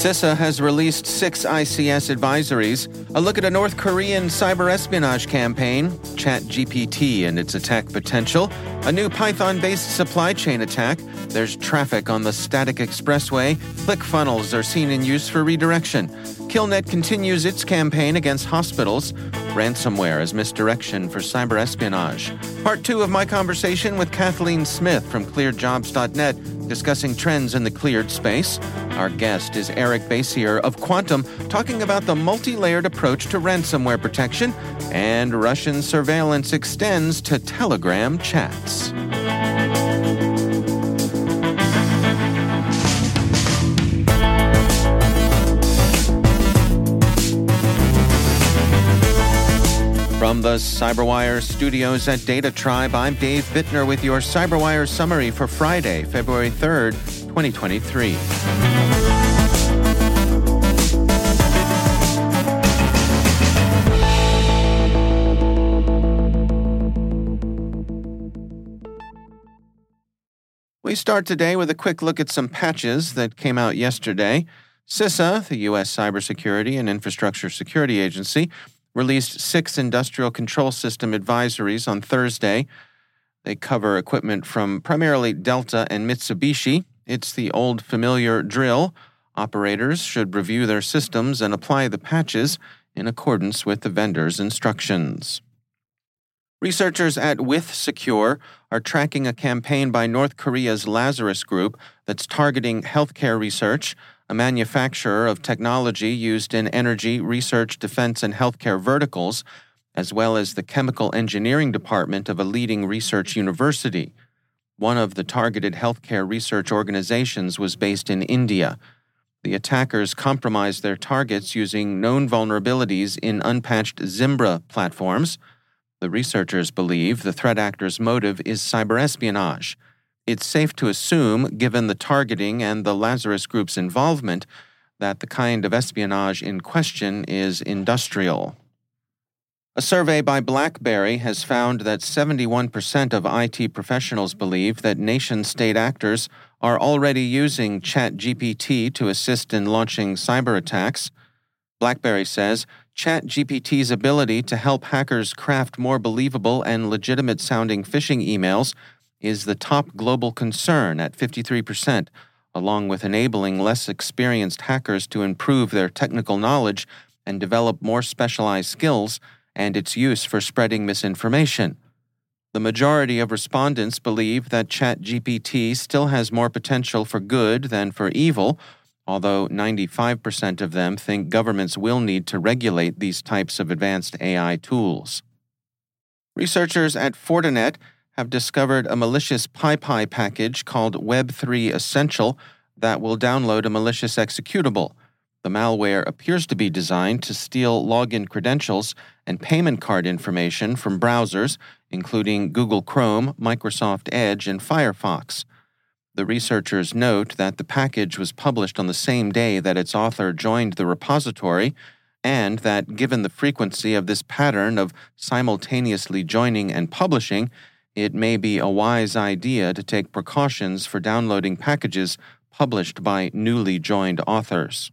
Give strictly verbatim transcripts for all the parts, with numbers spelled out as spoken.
CISA has released six I C S advisories, a look at a North Korean cyber espionage campaign, ChatGPT and its attack potential, a new Python-based supply chain attack, there's traffic on the static expressway, ClickFunnels are seen in use for redirection, KillNet continues its campaign against hospitals, ransomware as misdirection for cyber espionage. Part two of my conversation with Kathleen Smith from clear jobs dot net, discussing trends in the cleared space. Our guest is Eric Basier of Quantum, talking about the multi-layered approach to ransomware protection, and Russian surveillance extends to Telegram chats. From the CyberWire studios at Data Tribe, I'm Dave Bittner with your CyberWire summary for Friday, February third, twenty twenty-three. We start today with a quick look at some patches that came out yesterday. CISA, the U S Cybersecurity and Infrastructure Security Agency, released six industrial control system advisories on Thursday. They cover equipment from primarily Delta and Mitsubishi. It's the old familiar drill. Operators should review their systems and apply the patches in accordance with the vendor's instructions. Researchers at WithSecure are tracking a campaign by North Korea's Lazarus Group that's targeting healthcare research, a manufacturer of technology used in energy, research, defense, and healthcare verticals, as well as the chemical engineering department of a leading research university. One of the targeted healthcare research organizations was based in India. The attackers compromised their targets using known vulnerabilities in unpatched Zimbra platforms. The researchers believe the threat actor's motive is cyber espionage. It's safe to assume, given the targeting and the Lazarus Group's involvement, that the kind of espionage in question is industrial. A survey by BlackBerry has found that seventy-one percent of I T professionals believe that nation-state actors are already using ChatGPT to assist in launching cyber attacks. BlackBerry says ChatGPT's ability to help hackers craft more believable and legitimate-sounding phishing emails is the top global concern at fifty-three percent, along with enabling less experienced hackers to improve their technical knowledge and develop more specialized skills, and its use for spreading misinformation. The majority of respondents believe that ChatGPT still has more potential for good than for evil, although ninety-five percent of them think governments will need to regulate these types of advanced A I tools. Researchers at Fortinet have discovered a malicious PyPI package called Web three Essential that will download a malicious executable. The malware appears to be designed to steal login credentials and payment card information from browsers, including Google Chrome, Microsoft Edge, and Firefox. The researchers note that the package was published on the same day that its author joined the repository, and that given the frequency of this pattern of simultaneously joining and publishing, it may be a wise idea to take precautions for downloading packages published by newly joined authors.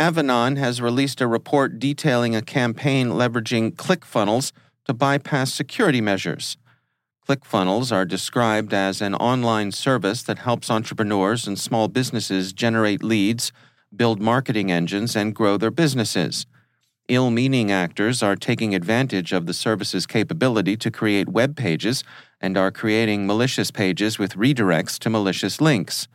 Avanan has released a report detailing a campaign leveraging ClickFunnels to bypass security measures. ClickFunnels are described as an online service that helps entrepreneurs and small businesses generate leads, build marketing engines, and grow their businesses. ill-meaning actors are taking advantage of the service's capability to create web pages and are creating malicious pages with redirects to malicious links.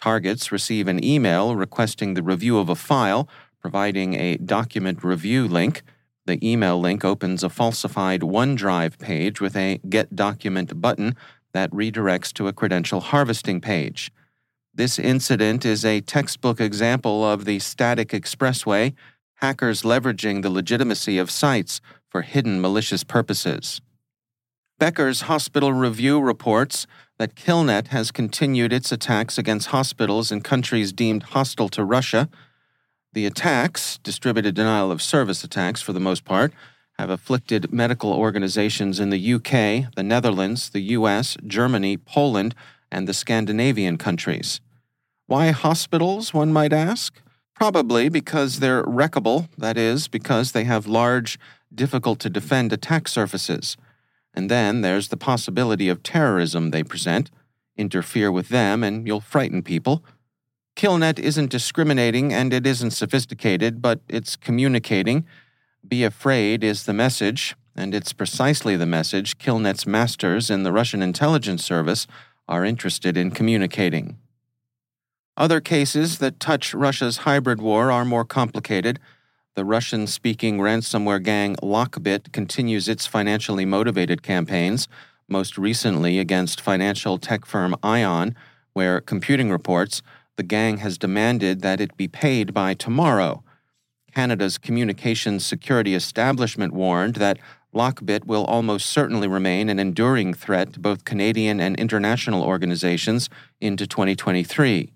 Targets receive an email requesting the review of a file, providing a document review link. The email link opens a falsified OneDrive page with a Get Document button that redirects to a credential harvesting page. This incident is a textbook example of the static expressway, hackers leveraging the legitimacy of sites for hidden malicious purposes. Becker's Hospital Review reports that KillNet has continued its attacks against hospitals in countries deemed hostile to Russia. The attacks, distributed denial-of-service attacks for the most part, have afflicted medical organizations in the U K, the Netherlands, the U S, Germany, Poland, and the Scandinavian countries. Why hospitals, one might ask? Probably because they're wreckable, that is, because they have large, difficult-to-defend attack surfaces. And then there's the possibility of terrorism they present. Interfere with them and you'll frighten people. KillNet isn't discriminating and it isn't sophisticated, but it's communicating. Be afraid is the message, and it's precisely the message KillNet's masters in the Russian intelligence service are interested in communicating. Other cases that touch Russia's hybrid war are more complicated. The Russian-speaking ransomware gang Lockbit continues its financially motivated campaigns, most recently against financial tech firm ION, where, computing reports, the gang has demanded that it be paid by tomorrow. Canada's Communications Security Establishment warned that Lockbit will almost certainly remain an enduring threat to both Canadian and international organizations into twenty twenty-three.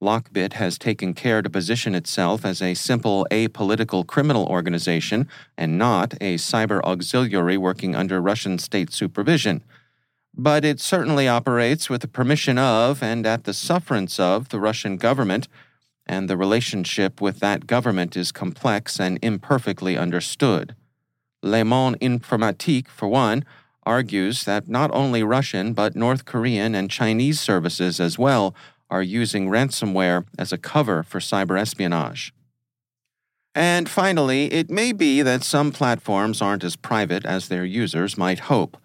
Lockbit has taken care to position itself as a simple apolitical criminal organization and not a cyber auxiliary working under Russian state supervision. But it certainly operates with the permission of and at the sufferance of the Russian government, and the relationship with that government is complex and imperfectly understood. Le Monde Informatique, for one, argues that not only Russian but North Korean and Chinese services as well are using ransomware as a cover for cyber espionage. And finally, it may be that some platforms aren't as private as their users might hope.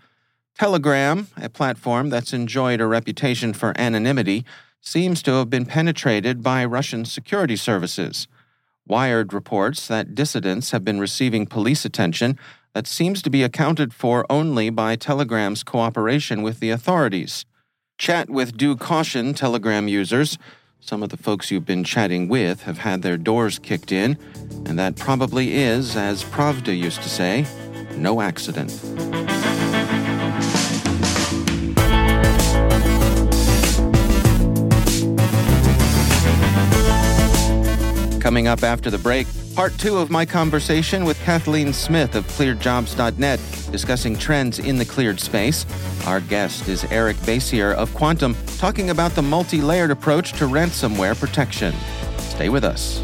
Telegram, a platform that's enjoyed a reputation for anonymity, seems to have been penetrated by Russian security services. Wired reports that dissidents have been receiving police attention that seems to be accounted for only by Telegram's cooperation with the authorities. Chat with due caution, Telegram users. Some of the folks you've been chatting with have had their doors kicked in, and that probably is, as Pravda used to say, no accident. Coming up after the break, part two of my conversation with Kathleen Smith of Clear Jobs dot net, discussing trends in the cleared space. Our guest is Eric Basier of Quantum, talking about the multi-layered approach to ransomware protection. Stay with us.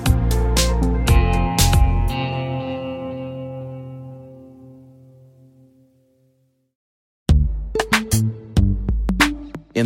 In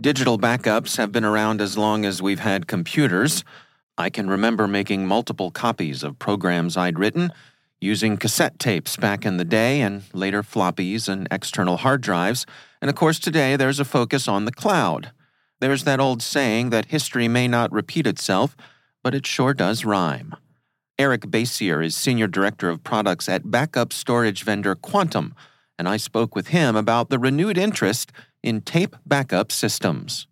Digital backups have been around as long as we've had computers. I can remember making multiple copies of programs I'd written, using cassette tapes back in the day and later floppies and external hard drives. And of course, today there's a focus on the cloud. There's that old saying that history may not repeat itself, but it sure does rhyme. Eric Basier is Senior Director of Products at backup storage vendor Quantum, and I spoke with him about the renewed interest in tape backup systems.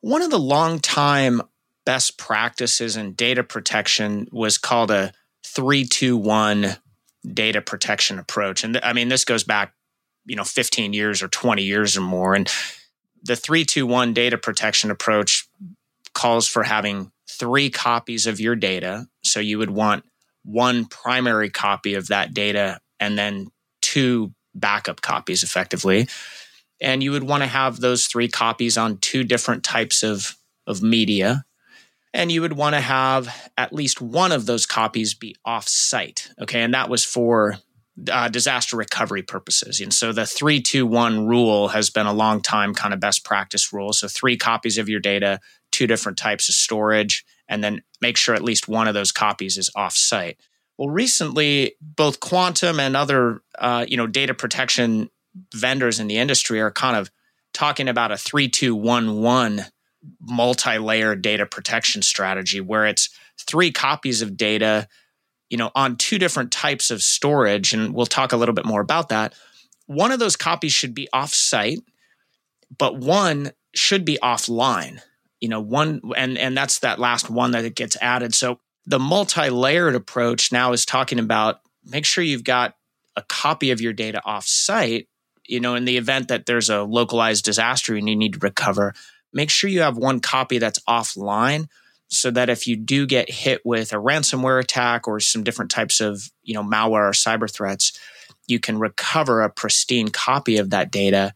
One of the long-time best practices in data protection was called a three two one data protection approach. And th- I mean, this goes back, you know, fifteen years or twenty years or more. And the three two one data protection approach calls for having three copies of your data. So you would want one primary copy of that data and then two backup copies effectively. And you would want to have those three copies on two different types of, of media. And you would want to have at least one of those copies be off-site. Okay, and that was for uh, disaster recovery purposes. And so the three two one rule has been a long time kind of best practice rule. So three copies of your data, two different types of storage, and then make sure at least one of those copies is off-site. Well, recently, both Quantum and other uh, you know, data protection vendors in the industry are kind of talking about a three two one one multi-layer data protection strategy where it's three copies of data, you know, on two different types of storage. And we'll talk a little bit more about that. One of those copies should be off-site, but one should be offline, you know, one, and, and that's that last one that it gets added. So the multi-layered approach now is talking about make sure you've got a copy of your data off-site, you know, in the event that there's a localized disaster and you need to recover. Make sure you have one copy that's offline so that if you do get hit with a ransomware attack or some different types of, you know, malware or cyber threats, you can recover a pristine copy of that data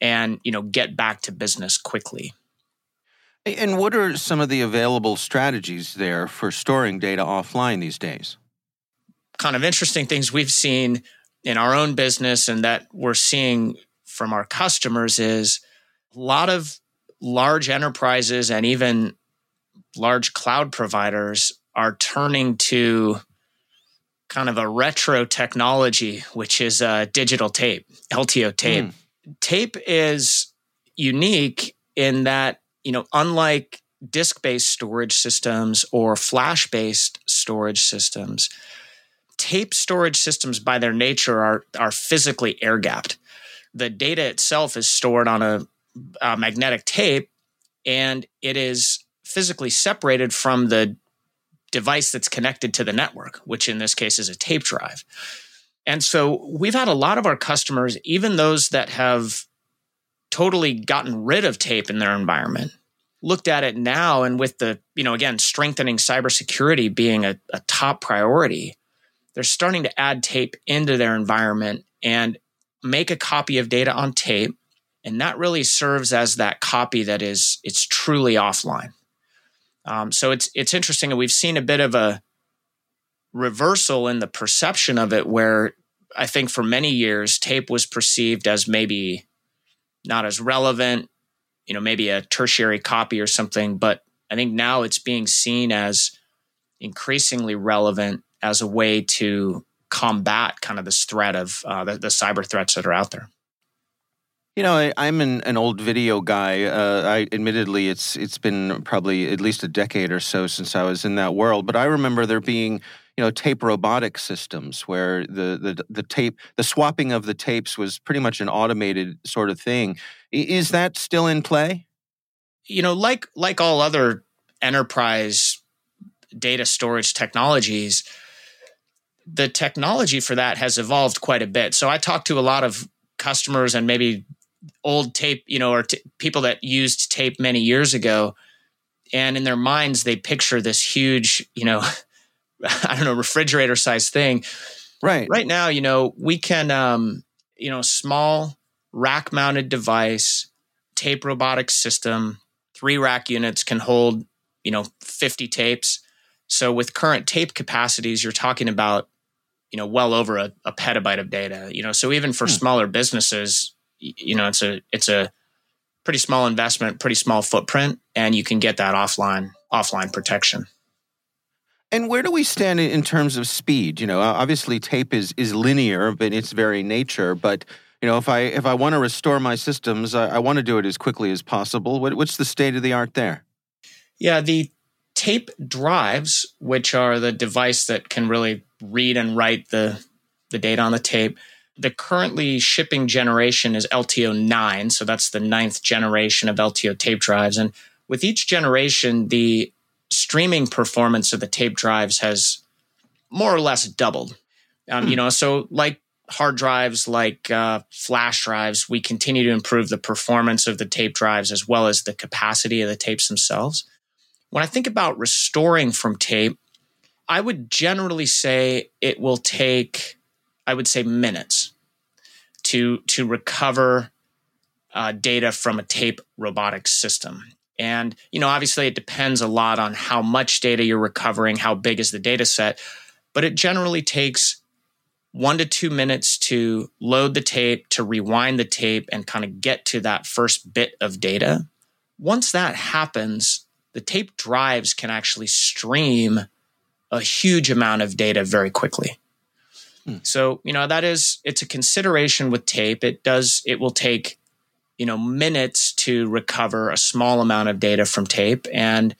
and, you know, get back to business quickly. And what are some of the available strategies there for storing data offline these days? Kind of interesting things we've seen in our own business and that we're seeing from our customers is a lot of large enterprises and even large cloud providers are turning to kind of a retro technology, which is uh, digital tape, L T O tape. Mm. Tape is unique in that, you know, unlike disk-based storage systems or flash-based storage systems, tape storage systems by their nature are, are physically air-gapped. The data itself is stored on a Uh, magnetic tape, and it is physically separated from the device that's connected to the network, which in this case is a tape drive. And so we've had a lot of our customers, even those that have totally gotten rid of tape in their environment, looked at it now and with the, you know, again, strengthening cybersecurity being a, a top priority, they're starting to add tape into their environment and make a copy of data on tape. And that really serves as that copy that is, it's truly offline. Um, so it's it's interesting. And we've seen a bit of a reversal in the perception of it where I think for many years, tape was perceived as maybe not as relevant, you know, maybe a tertiary copy or something. But I think now it's being seen as increasingly relevant as a way to combat kind of this threat of uh, the, the cyber threats that are out there? You know, I, I'm an, an old video guy. Uh, I admittedly, it's it's been probably at least a decade or so since I was in that world. But I remember there being, you know, tape robotic systems where the the the tape, the swapping of the tapes was pretty much an automated sort of thing. Is that still in play? You know, like like all other enterprise data storage technologies, the technology for that has evolved quite a bit. So I talked to a lot of customers and maybe old tape, you know, or t- people that used tape many years ago. And in their minds, they picture this huge, you know, I don't know, refrigerator sized thing. Right. Right now, you know, we can, um, you know, small rack mounted device, tape robotic system, three rack units can hold, you know, fifty tapes. So with current tape capacities, you're talking about, you know, well over a, a petabyte of data, you know, so even for hmm. smaller businesses, you know, it's a, it's a pretty small investment, pretty small footprint, and you can get that offline, offline protection. And where do we stand in terms of speed? You know, obviously tape is, is linear, but its very nature, but you know, if I, if I want to restore my systems, I, I want to do it as quickly as possible. What, what's the state of the art there? Yeah. The tape drives, which are the device that can really read and write the, the data on the tape. The currently shipping generation is L T O nine. So that's the ninth generation of L T O tape drives. And with each generation, the streaming performance of the tape drives has more or less doubled. Um, hmm. You know, so like hard drives, like uh, flash drives, we continue to improve the performance of the tape drives as well as the capacity of the tapes themselves. When I think about restoring from tape, I would generally say it will take, I would say minutes to, to recover uh, data from a tape robotic system. And, you know, obviously it depends a lot on how much data you're recovering, how big is the data set, but it generally takes one to two minutes to load the tape, to rewind the tape, and kind of get to that first bit of data. Once that happens, the tape drives can actually stream a huge amount of data very quickly. Hmm. So, you know, that is, it's a consideration with tape. It does, it will take, you know, minutes to recover a small amount of data from tape. And,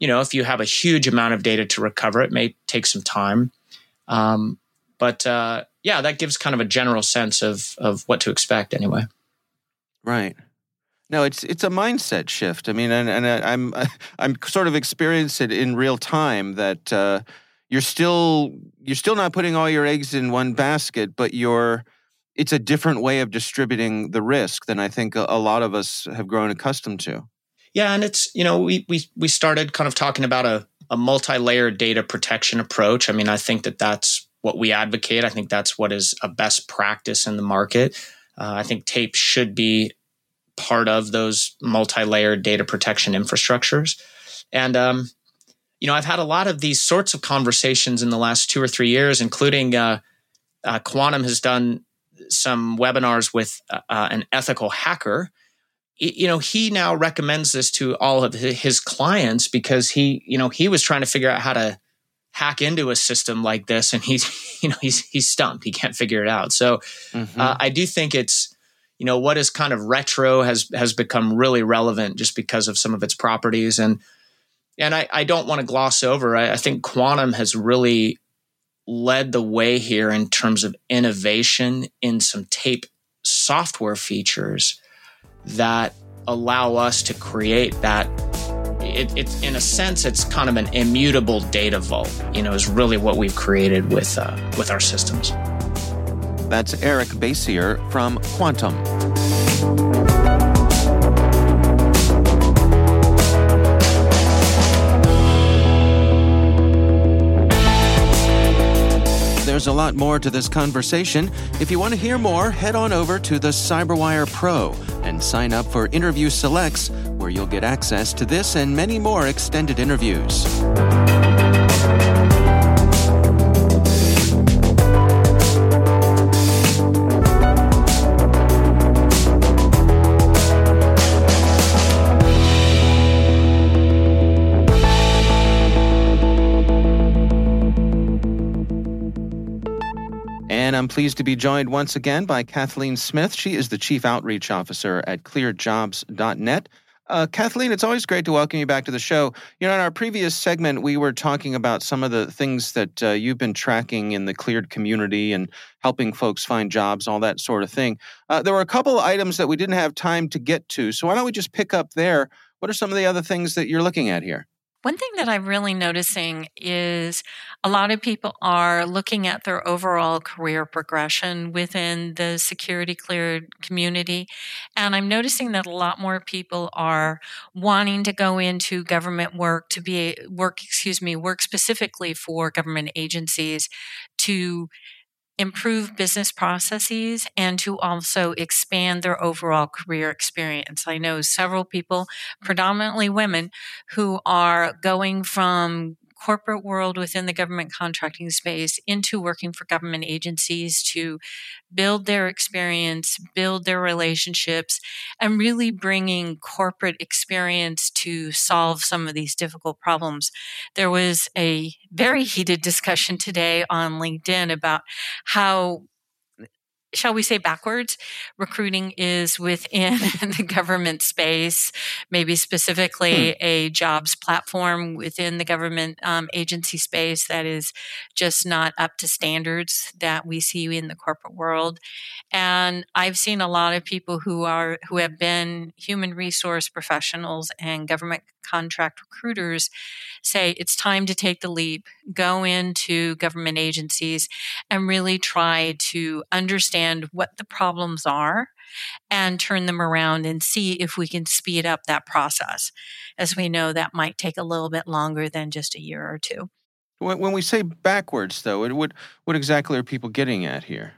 you know, if you have a huge amount of data to recover, it may take some time. Um, but uh, yeah, that gives kind of a general sense of of what to expect anyway. Right. No, it's it's a mindset shift. I mean, and, and I, I'm I'm sort of experiencing it in real time that uh, you're still you're still not putting all your eggs in one basket, but you're it's a different way of distributing the risk than I think a, a lot of us have grown accustomed to. Yeah, and it's you know we we we started kind of talking about a a multi-layered data protection approach. I mean, I think that that's what we advocate. I think that's what is a best practice in the market. Uh, I think tape should be part of those multi-layered data protection infrastructures. And, um, you know, I've had a lot of these sorts of conversations in the last two or three years, including uh, uh, Quantum has done some webinars with uh, uh, an ethical hacker. It, you know, he now recommends this to all of his clients because he, you know, he was trying to figure out how to hack into a system like this. And he's, you know, he's, he's stumped. He can't figure it out. So mm-hmm. uh, I do think it's, you know, what is kind of retro has has become really relevant just because of some of its properties. And and I, I don't want to gloss over. I, I think Quantum has really led the way here in terms of innovation in some tape software features that allow us to create that. It, it's in a sense, it's kind of an immutable data vault, you know, is really what we've created with uh, with our systems. That's Eric Basier from Quantum. There's a lot more to this conversation. If you want to hear more, head on over to the CyberWire Pro and sign up for Interview Selects, where you'll get access to this and many more extended interviews. And I'm pleased to be joined once again by Kathleen Smith. She is the Chief Outreach Officer at Clear Jobs dot net. Uh, Kathleen, it's always great to welcome you back to the show. You know, in our previous segment, we were talking about some of the things that uh, you've been tracking in the Cleared community and helping folks find jobs, all that sort of thing. Uh, there were a couple of items that we didn't have time to get to, so why don't we just pick up there? What are some of the other things that you're looking at here? One thing that I'm really noticing is a lot of people are looking at their overall career progression within the security cleared community. And I'm noticing that a lot more people are wanting to go into government work to be work, excuse me, work specifically for government agencies to improve business processes and to also expand their overall career experience. I know several people, predominantly women, who are going from corporate world within the government contracting space into working for government agencies to build their experience, build their relationships, and really bringing corporate experience to solve some of these difficult problems. There was a very heated discussion today on LinkedIn about how, shall we say, backwards recruiting is within the government space, maybe specifically hmm. a jobs platform within the government um, agency space that is just not up to standards that we see in the corporate world. And I've seen a lot of people who are who have been human resource professionals and government contract recruiters say it's time to take the leap, go into government agencies and really try to understand what the problems are and turn them around and see if we can speed up that process. As we know, that might take a little bit longer than just a year or two. When we say backwards, though, it would, what exactly are people getting at here?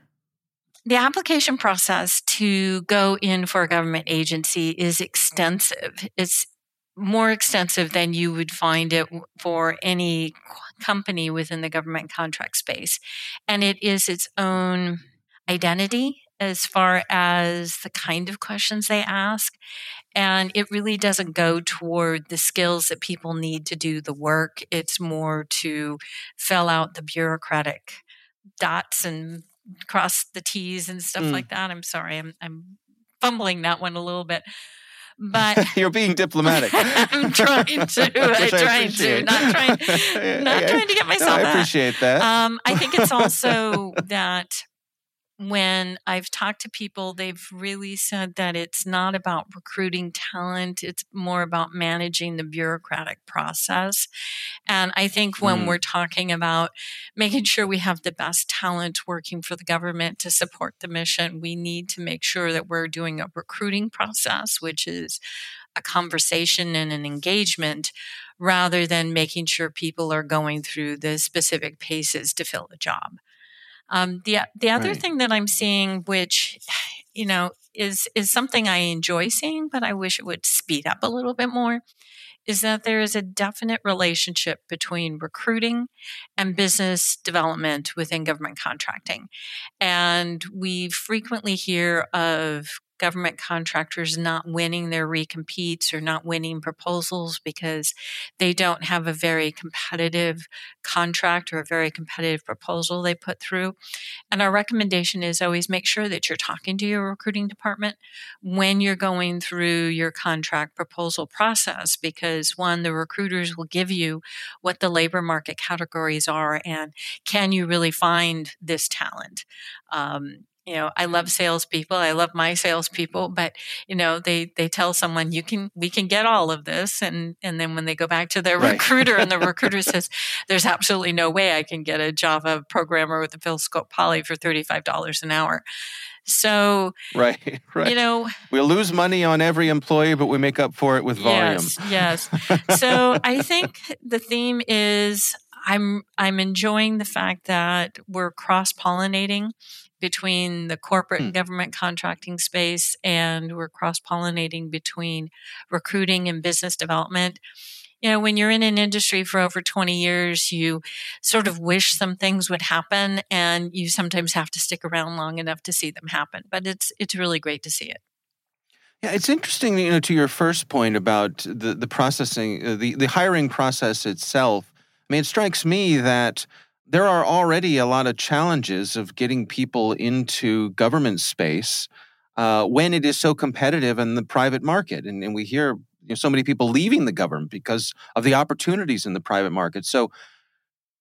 The application process to go in for a government agency is extensive. It's more extensive than you would find it for any company within the government contract space. And it is its own identity as far as the kind of questions they ask. And it really doesn't go toward the skills that people need to do the work. It's more to fill out the bureaucratic dots and cross the T's and stuff mm. like that. I'm sorry, I'm, I'm fumbling that one a little bit. But you're being diplomatic. I'm trying to. I'm trying to. Not trying. Not yeah, trying to get myself. No, I appreciate that. that. Um, I think it's also that when I've talked to people, they've really said that it's not about recruiting talent. It's more about managing the bureaucratic process. And I think when mm. we're talking about making sure we have the best talent working for the government to support the mission, we need to make sure that we're doing a recruiting process, which is a conversation and an engagement, rather than making sure people are going through the specific paces to fill a job. Um, the the other right. thing that I'm seeing, which, you know, is is something I enjoy seeing, but I wish it would speed up a little bit more, is that there is a definite relationship between recruiting and business development within government contracting. And we frequently hear of government contractors not winning their recompetes or not winning proposals because they don't have a very competitive contract or a very competitive proposal they put through. And our recommendation is always make sure that you're talking to your recruiting department when you're going through your contract proposal process, because one, the recruiters will give you what the labor market categories are and can you really find this talent? Um, You know, I love salespeople. I love my salespeople, but you know, they, they tell someone you can, we can get all of this. And, and then when they go back to their right. recruiter and the recruiter says, there's absolutely no way I can get a Java programmer with a full scope poly for thirty-five dollars an hour. So, right, right. you know, we lose money on every employee, but we make up for it with volume. Yes. yes. So I think the theme is I'm, I'm enjoying the fact that we're cross-pollinating between the corporate and government contracting space, and we're cross-pollinating between recruiting and business development. You know, when you're in an industry for over twenty years, you sort of wish some things would happen, and you sometimes have to stick around long enough to see them happen. But it's it's really great to see it. Yeah, it's interesting, you know, to your first point about the, the processing, uh, the, the hiring process itself. I mean, it strikes me that there are already a lot of challenges of getting people into government space uh, when it is so competitive in the private market. And, and we hear you know, so many people leaving the government because of the opportunities in the private market. So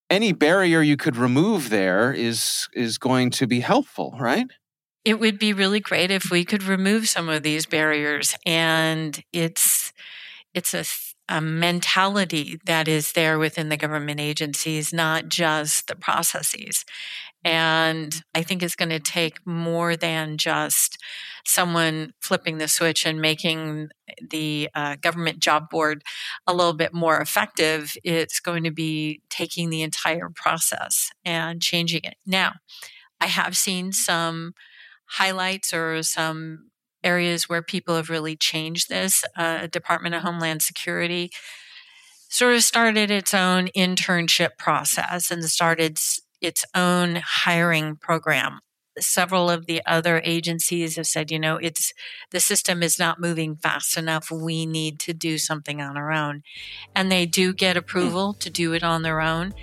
any barrier you could remove there is is going to be helpful, right? It would be really great if we could remove some of these barriers. And it's it's a th- a mentality that is there within the government agencies, not just the processes. And I think it's going to take more than just someone flipping the switch and making the uh, government job board a little bit more effective. It's going to be taking the entire process and changing it. Now, I have seen some highlights or some areas where people have really changed this. Uh, Department of Homeland Security sort of started its own internship process and started its own hiring program. Several of the other agencies have said, you know, it's the system is not moving fast enough. We need to do something on our own. And they do get approval to do it on their own.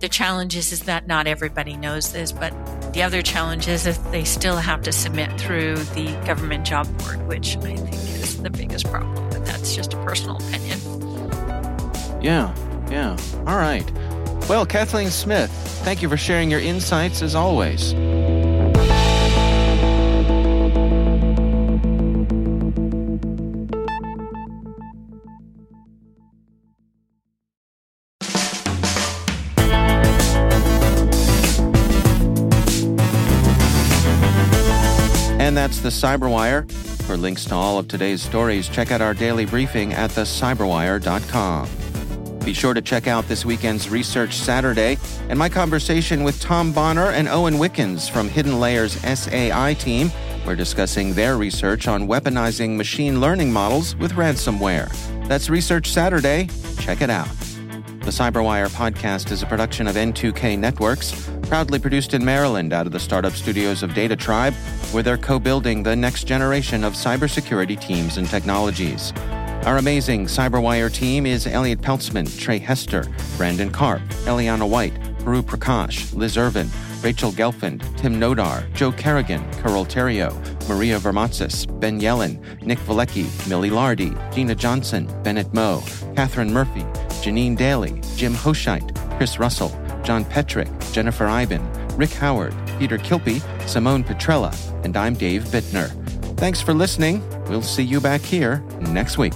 The challenge is, is that not everybody knows this, but the other challenge is that they still have to submit through the government job board, which I think is the biggest problem, but that's just a personal opinion. Yeah, yeah. All right. Well, Kathleen Smith, thank you for sharing your insights as always. And that's the CyberWire. For links to all of today's stories, check out our daily briefing at the cyber wire dot com. Be sure to check out this weekend's Research Saturday and my conversation with Tom Bonner and Owen Wickens from Hidden Layer's S A I team. We're discussing their research on weaponizing machine learning models with ransomware. That's Research Saturday. Check it out. The CyberWire podcast is a production of N two K Networks, proudly produced in Maryland out of the startup studios of Data Tribe, where they're co-building the next generation of cybersecurity teams and technologies. Our amazing CyberWire team is Elliot Peltzman, Trey Hester, Brandon Karp, Eliana White, Guru Prakash, Liz Irvin, Rachel Gelfand, Tim Nodar, Joe Kerrigan, Carol Terrio, Maria Vermatsis, Ben Yellen, Nick Vilecki, Millie Lardy, Gina Johnson, Bennett Moe, Catherine Murphy, Janine Daly, Jim Hoshite, Chris Russell, John Petrick, Jennifer Iben, Rick Howard, Peter Kilpie, Simone Petrella, and I'm Dave Bittner. Thanks for listening. We'll see you back here next week.